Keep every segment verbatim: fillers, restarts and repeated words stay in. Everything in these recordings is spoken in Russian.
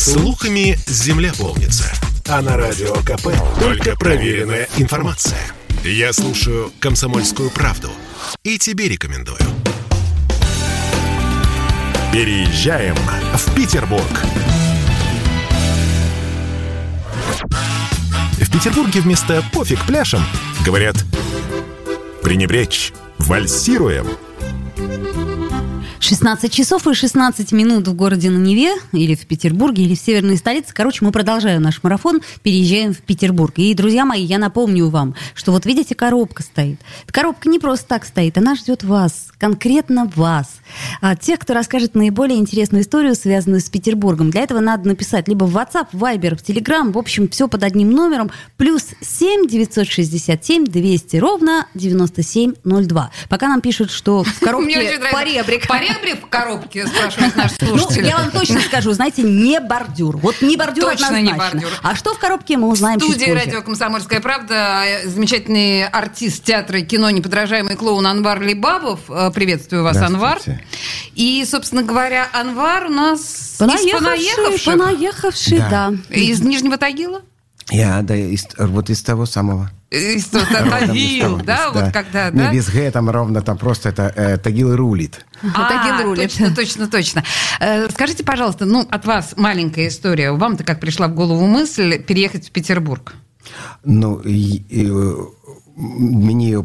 Слухами земля полнится. А на Радио КП только проверенная информация. Я слушаю «Комсомольскую правду» и тебе рекомендую. Переезжаем в Петербург. В Петербурге вместо «пофиг пляшем» говорят «пренебречь, вальсируем». шестнадцать часов и шестнадцать минут в городе на Неве, или в Петербурге, или в северной столице. Короче, мы продолжаем наш марафон, переезжаем в Петербург. И, друзья мои, я напомню вам, что вот видите, коробка стоит. Эта коробка не просто так стоит, она ждет вас, конкретно вас. А тех, кто расскажет наиболее интересную историю, связанную с Петербургом. Для этого надо написать либо в WhatsApp, в Viber, в Telegram, в общем, все под одним номером, плюс семь девятьсот шестьдесят семь двести, ровно девяносто семь ноль два. Пока нам пишут, что в коробке поребрик. В коробке, спрашивает наш слушатель. Ну, я вам точно скажу, знаете, не бордюр. Вот не бордюр точно однозначно. Не бордюр. А что в коробке, мы узнаем чуть позже. В студии «Радио Комсомольская правда» замечательный артист театра и кино, неподражаемый клоун Анвар Либабов. Приветствую вас, Анвар. И, собственно говоря, Анвар у нас понаехавший, из понаехавших. Понаехавший, да. да. Из Нижнего Тагила? Я, да, из, вот из того самого. Из того Тагил, да? Вот когда, да? Не, без Г там ровно, там просто это Тагил рулит. А, точно, точно, точно. Скажите, пожалуйста, ну, от вас маленькая история. Вам-то как пришла в голову мысль переехать в Петербург? Ну, мне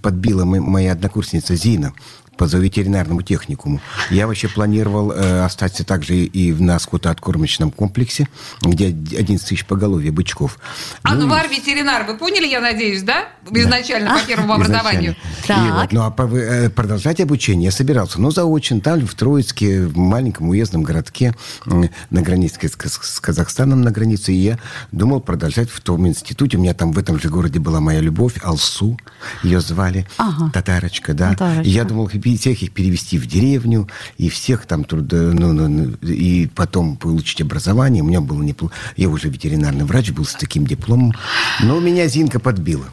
подбила моя однокурсница Зина по зооветеринарному техникуму. Я вообще планировал э, остаться также и в, на скотооткормочном комплексе, где одиннадцать тысяч поголовья бычков. Анвар ну, ветеринар, вы поняли, я надеюсь, да? Изначально, да. По первому образованию. Вот, ну, а по, э, продолжать обучение я собирался. Но заочно, там, в Троицке, в маленьком уездном городке, э, на границе с, с Казахстаном на границе, и я думал продолжать в том институте. У меня там в этом же городе была моя любовь, Алсу, ее звали, ага. татарочка, да. Татарочка. Я думал, всех их перевести в деревню, и всех там труда... Ну, ну, и потом получить образование. У меня было неплохо... Я уже ветеринарный врач был с таким дипломом. Но меня Зинка подбила.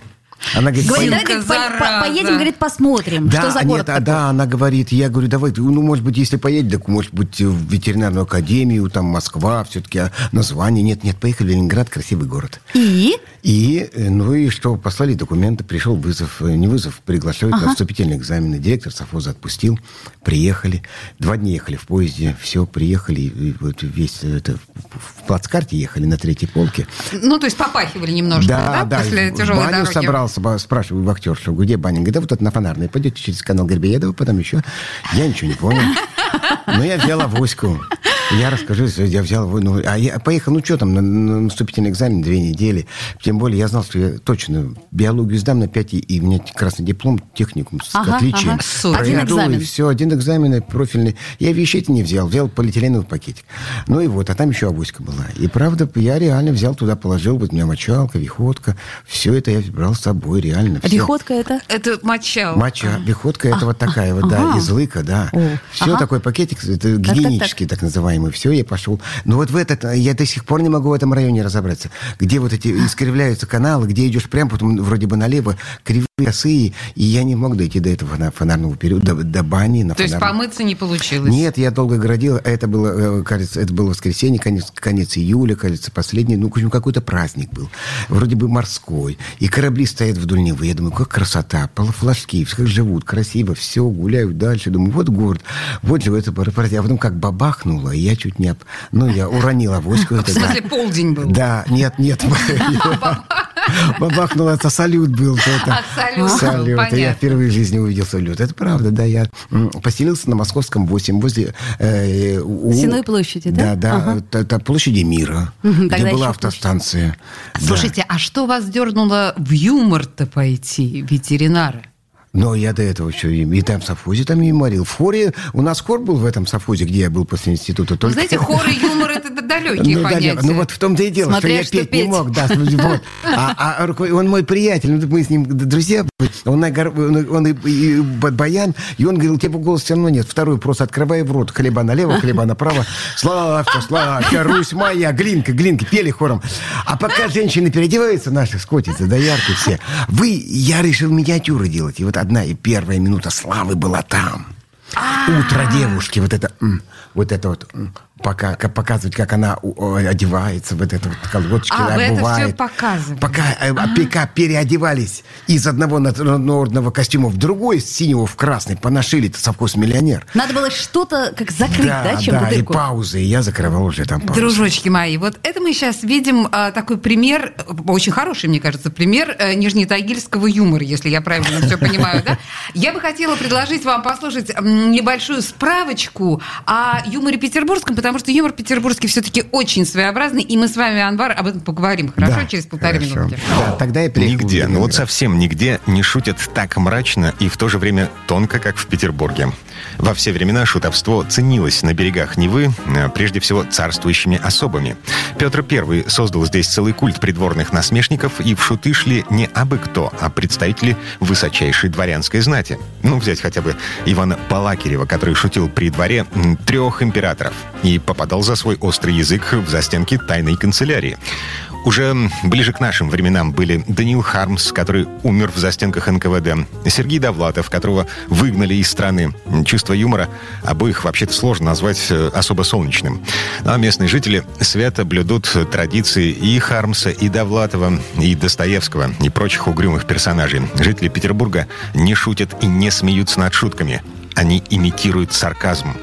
Она говорит, говорит по, по, поедем, говорит, посмотрим, да, что за город нет, такой. Да, она говорит, я говорю, давай, ну, может быть, если поедем, так, может быть, в ветеринарную академию, там, Москва, все-таки название. Нет, нет, поехали в Ленинград, красивый город. И? И, ну, и что, послали документы, пришел вызов, не вызов, приглашают ага. на вступительные экзамены. Директор Сафоза отпустил, приехали. Два дня ехали в поезде, все, приехали, и вот весь это, в плацкарте ехали на третьей полке. Ну, то есть попахивали немножко, да, да, да после тяжелой дороги. Собрался. Спрашиваю актершу, где баня? Говорит, да вот это на Фонарной. Пойдете через канал Грибоедова, потом еще. Я ничего не понял. Но я взял авоську. Я расскажу, я взял... Ну, а я поехал, ну что там, на, на вступительный экзамен две недели. Тем более я знал, что я точно биологию сдам на пять, и у меня красный диплом, техникум с ага, отличием. Ага. Один экзамен. Все, один экзамен профильный. Я вещей-то не взял, взял полиэтиленовый пакетик. Ну и вот, а там еще авоська была. И правда, я реально взял, туда положил, вот у меня мочалка, вехотка. Все это я брал с собой, реально. Все. Вехотка это? Это мочалка. Моча. Вехотка а, это вот такая а, вот, да, ага. из лыка, да. О, все, ага. такой пакетик, это гигиенический, так, так, так. так называемый. И все, я пошел. Но вот в этот, я до сих пор не могу в этом районе разобраться, где вот эти искривляются каналы, где идешь прямо, потом вроде бы налево, кривые, косые, и я не мог дойти до этого на фонарного периода, до, до бани. На То фонарном. Есть помыться не получилось? Нет, я долго городил, это было, кажется, это было воскресенье, конец, конец июля, кажется, последний, ну, какой-то праздник был, вроде бы морской, и корабли стоят вдоль Невы, я думаю, как красота, флажки, как живут, красиво, все, гуляют дальше, думаю, вот город, вот же это праздник, а потом как бабахнуло, и я чуть не... Об... Ну, я уронила авоську. В смысле, да. полдень был? Да, нет, нет. Бабахнула, это салют был. А, салют. Салют. Я впервые в жизни увидел салют. Это правда, да. Я поселился на Московском восемь, возле... Сенной площади, да? Да, да. Это площади Мира, где была автостанция. Слушайте, а что вас дернуло в юмор-то пойти, ветеринары? Но я до этого еще и там в Сафозе там юморил. В хоре... У нас хор был в этом Сафозе, где я был после института. Только... Вы знаете, хор и юмор – это далекие ну, понятия. Ну, вот в том-то и дело, смотря, что я что петь, петь не мог. Да, вот. а, а он мой приятель, мы с ним друзья. Он, он, он и, и баян, и он говорил, тебе голос все равно нет. Второй просто открывай в рот. Хлеба налево, хлеба направо. Славься, славься, Русь моя, глинка, глинка. Пели хором. А пока женщины переодеваются, наши скотятся, да яркие все. Вы, я решил миниатюры делать. И вот одна и первая минута славы была там. Утро девушки, вот это, вот это вот... пока, показывать, как она одевается, вот это вот колготочки, а, обувает. А, это все показывали. Пока, а-а-а, пока переодевались из одного народного костюма в другой, с синего в красный, поношили, это совхоз «Миллионер». Надо было что-то как закрыть, да, да, чем да, бутылку. Да, и паузы, и я закрывал уже там паузы. Дружочки мои, вот это мы сейчас видим а, такой пример, очень хороший, мне кажется, пример а, нижнетагильского юмора, если я правильно все понимаю, да? Я бы хотела предложить вам послушать небольшую справочку о юморе петербургском, потому что юмор петербургский все-таки очень своеобразный, и мы с вами, Анвар, об этом поговорим, хорошо? Да, через полторы хорошо. минутки. Да, тогда я перейду. Нигде, ну вот совсем нигде не шутят так мрачно и в то же время тонко, как в Петербурге. Во все времена шутовство ценилось на берегах Невы, прежде всего царствующими особами. Петр Первый создал здесь целый культ придворных насмешников, и в шуты шли не абы кто, а представители высочайшей дворянской знати. Ну, взять хотя бы Ивана Балакирева, который шутил при дворе трех императоров и попадал за свой острый язык в застенки тайной канцелярии. Уже ближе к нашим временам были Данил Хармс, который умер в застенках эн ка вэ дэ, Сергей Давлатов, которого выгнали из страны. Чувство юмора обоих вообще-то сложно назвать особо солнечным. А местные жители свято блюдут традиции и Хармса, и Давлатова, и Достоевского, и прочих угрюмых персонажей. Жители Петербурга не шутят и не смеются над шутками. Они имитируют сарказм.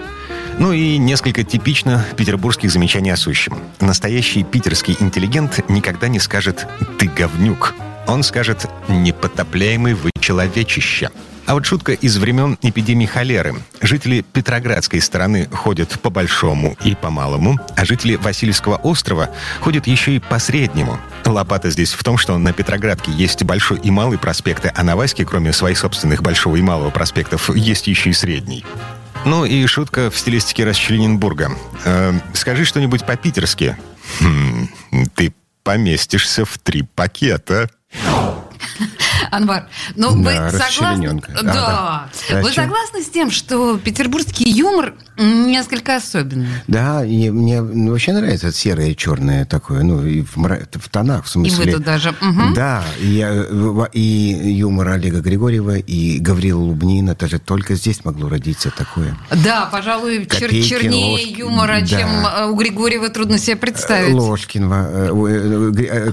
Ну и несколько типично петербургских замечаний о сущем. Настоящий питерский интеллигент никогда не скажет «ты говнюк». Он скажет «непотопляемый вы человечище». А вот шутка из времен эпидемии холеры. Жители Петроградской стороны ходят по большому и по малому, а жители Васильевского острова ходят еще и по среднему. Лопата здесь в том, что на Петроградке есть Большой и Малый проспекты, а на Ваське, кроме своих собственных Большого и Малого проспектов, есть еще и Средний. Ну и шутка в стилистике Расчлененбурга. Э, скажи что-нибудь по-питерски. Хм, ты поместишься в три пакета. Анвар, ну да, вы согласны? Да. Да. Да. Вы согласны с тем, что петербургский юмор несколько особенный? Да, и мне вообще нравится это серое и черное такое, ну и в, в тонах, в смысле. И вы тут даже. Угу. Да, и, и юмор Олега Григорьева и Гаврила Лубнина, даже только здесь могло родиться такое. Да, пожалуй, Копейкин, чернее Ложкин, юмора, да, чем у Григорьева, трудно себе представить. Ложкин,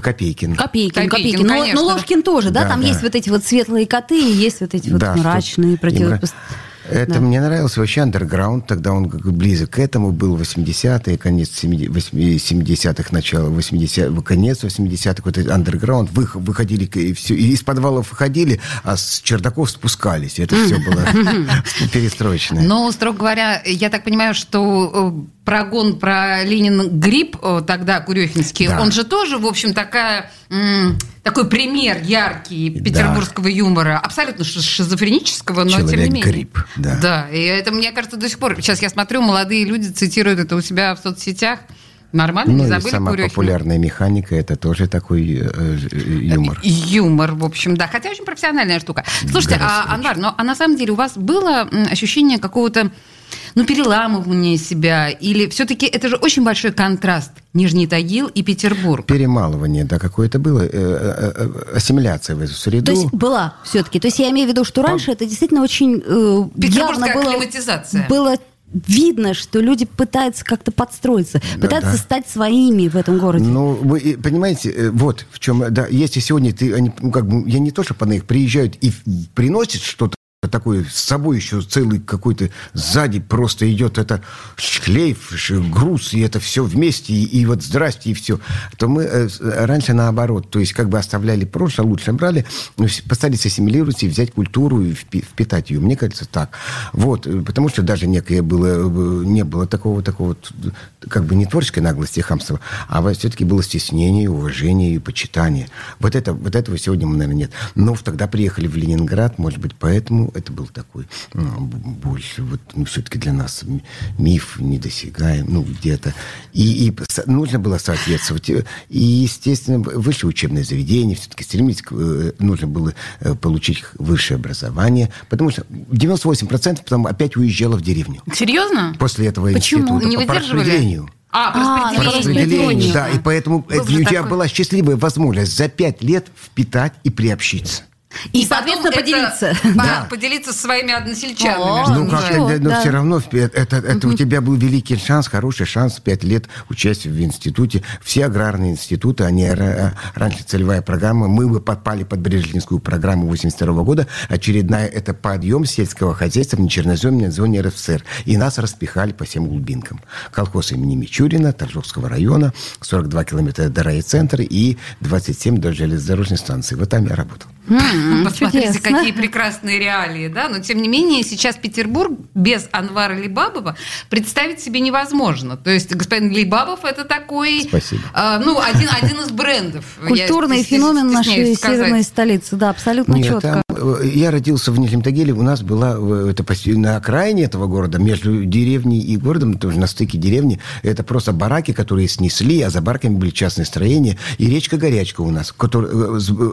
Копейкин. Копейкин, Копейкин, Копейкин. Но, конечно, но Ложкин тоже, да, да там да. есть вот эти вот светлые коты, и есть вот эти вот да, мрачные противопоставления. Это да. мне нравилось вообще андерграунд, тогда он близок к этому был, восьмидесятые, конец семидесятых, начало восьмидесятых, конец восьмидесятых, вот этот андерграунд, вы, выходили, и все, и из подвалов выходили, а с чердаков спускались, это все было перестроечное. Но, строго говоря, я так понимаю, что прогон про Ленин грипп, тогда Курехинский, он же тоже, в общем, такая... Такой пример яркий петербургского да. юмора, абсолютно шизофренического, но Человек тем не менее. Человек-грипп, да. Да, и это, мне кажется, до сих пор. Сейчас я смотрю, молодые люди цитируют это у себя в соцсетях. Нормально, ну, не забыли Курехина? Ну, и сама популярная механика, это тоже такой э, юмор. Юмор, в общем, да. Хотя очень профессиональная штука. Слушайте, а, Анвар, ну, а на самом деле у вас было ощущение какого-то ну, переламывание себя, или все-таки это же очень большой контраст Нижний Тагил и Петербург. Перемалывание, да, какое-то было, ассимиляция в эту среду. То есть была все-таки, то есть я имею в виду, что раньше По... это действительно очень э, петербургская явно акклиматизация. Было, было видно, что люди пытаются как-то подстроиться, да, пытаются да. стать своими в этом городе. Ну, вы понимаете, вот в чем, да, если сегодня ты, они, ну, как бы, я не то, что на них приезжают и приносят что-то, такой с собой еще целый какой-то сзади просто идет это шлейф, груз, и это все вместе, и, и вот здрасте, и все. То мы э, раньше наоборот, то есть как бы оставляли прошлое, лучше брали, постарались ассимилировать и взять культуру и впитать ее. Мне кажется, так. Вот, потому что даже некое было, не было такого, такого как бы не творческой наглости и хамства, а все-таки было стеснение, уважение и почитание. Вот, это, вот этого сегодня, наверное, нет. Но тогда приехали в Ленинград, может быть, поэтому это был такой ну, больше вот, ну, все-таки для нас миф недосягаем, ну, где-то. И, и нужно было соответствовать. И, естественно, высшее учебное заведение, все-таки стремились, нужно было получить высшее образование, потому что девяносто восемь процентов потом опять уезжало в деревню. Серьезно? После этого института. Почему? Не выдерживали? А, а распределение. Да, и поэтому у тебя была счастливая возможность за пять лет впитать и приобщиться. И, и соответственно, поделиться. Да. Поделиться со своими односельчанами. О, ну, как-то, да. Но все равно это, это угу. у тебя был великий шанс, хороший шанс, пять лет участия в институте. Все аграрные институты, они раньше целевая программа. Мы бы попали под Брежневскую программу восемьдесят второго года. Очередная это подъем сельского хозяйства в нечерноземной зоне РСФСР. И нас распихали по всем глубинкам. Колхоз имени Мичурина, Торжовского района, сорок два километра до райцентра и двадцать семь до железнодорожной станции. Вот там я работал. Mm-hmm. Посмотрите, чудесно. Какие прекрасные реалии, да? Но, тем не менее, сейчас Петербург без Анвара Либабова представить себе невозможно. То есть господин Либабов – это такой... Э, ну, один, один из брендов. Культурный я, феномен нашей сказать. Северной столицы, да, абсолютно Нет, четко. Там, я родился в Нижнем Тагиле, у нас была это, на окраине этого города, между деревней и городом, тоже на стыке деревни, это просто бараки, которые снесли, а за бараками были частные строения, и речка Горячка у нас, который,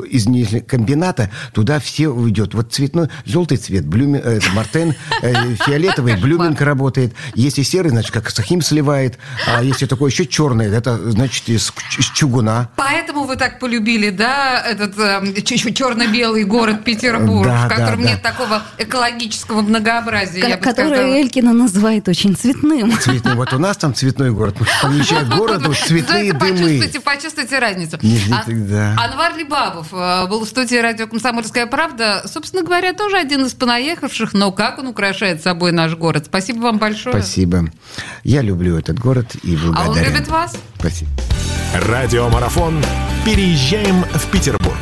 из Нижнего комбината туда все уйдет. Вот цветной, желтый цвет, блюмен, э, мартен, э, фиолетовый, блюминка работает. Если серый, значит, как сахим сливает. А если такой еще черный, это, значит, из, из чугуна. Поэтому вы так полюбили, да, этот э, черно-белый город Петербург, да, в котором да, нет да. такого экологического многообразия. К- который Элькина называет очень цветным. Цветным. Вот у нас там цветной город. Помещает город, вот цветные дымы. Почувствуйте, почувствуйте разницу. Анвар Либабов был в студии «Радио Комсомольская правда». Собственно говоря, тоже один из понаехавших, но как он украшает собой наш город. Спасибо вам большое. Спасибо. Я люблю этот город и благодарен. А он любит вас. Спасибо. Радиомарафон. Переезжаем в Петербург.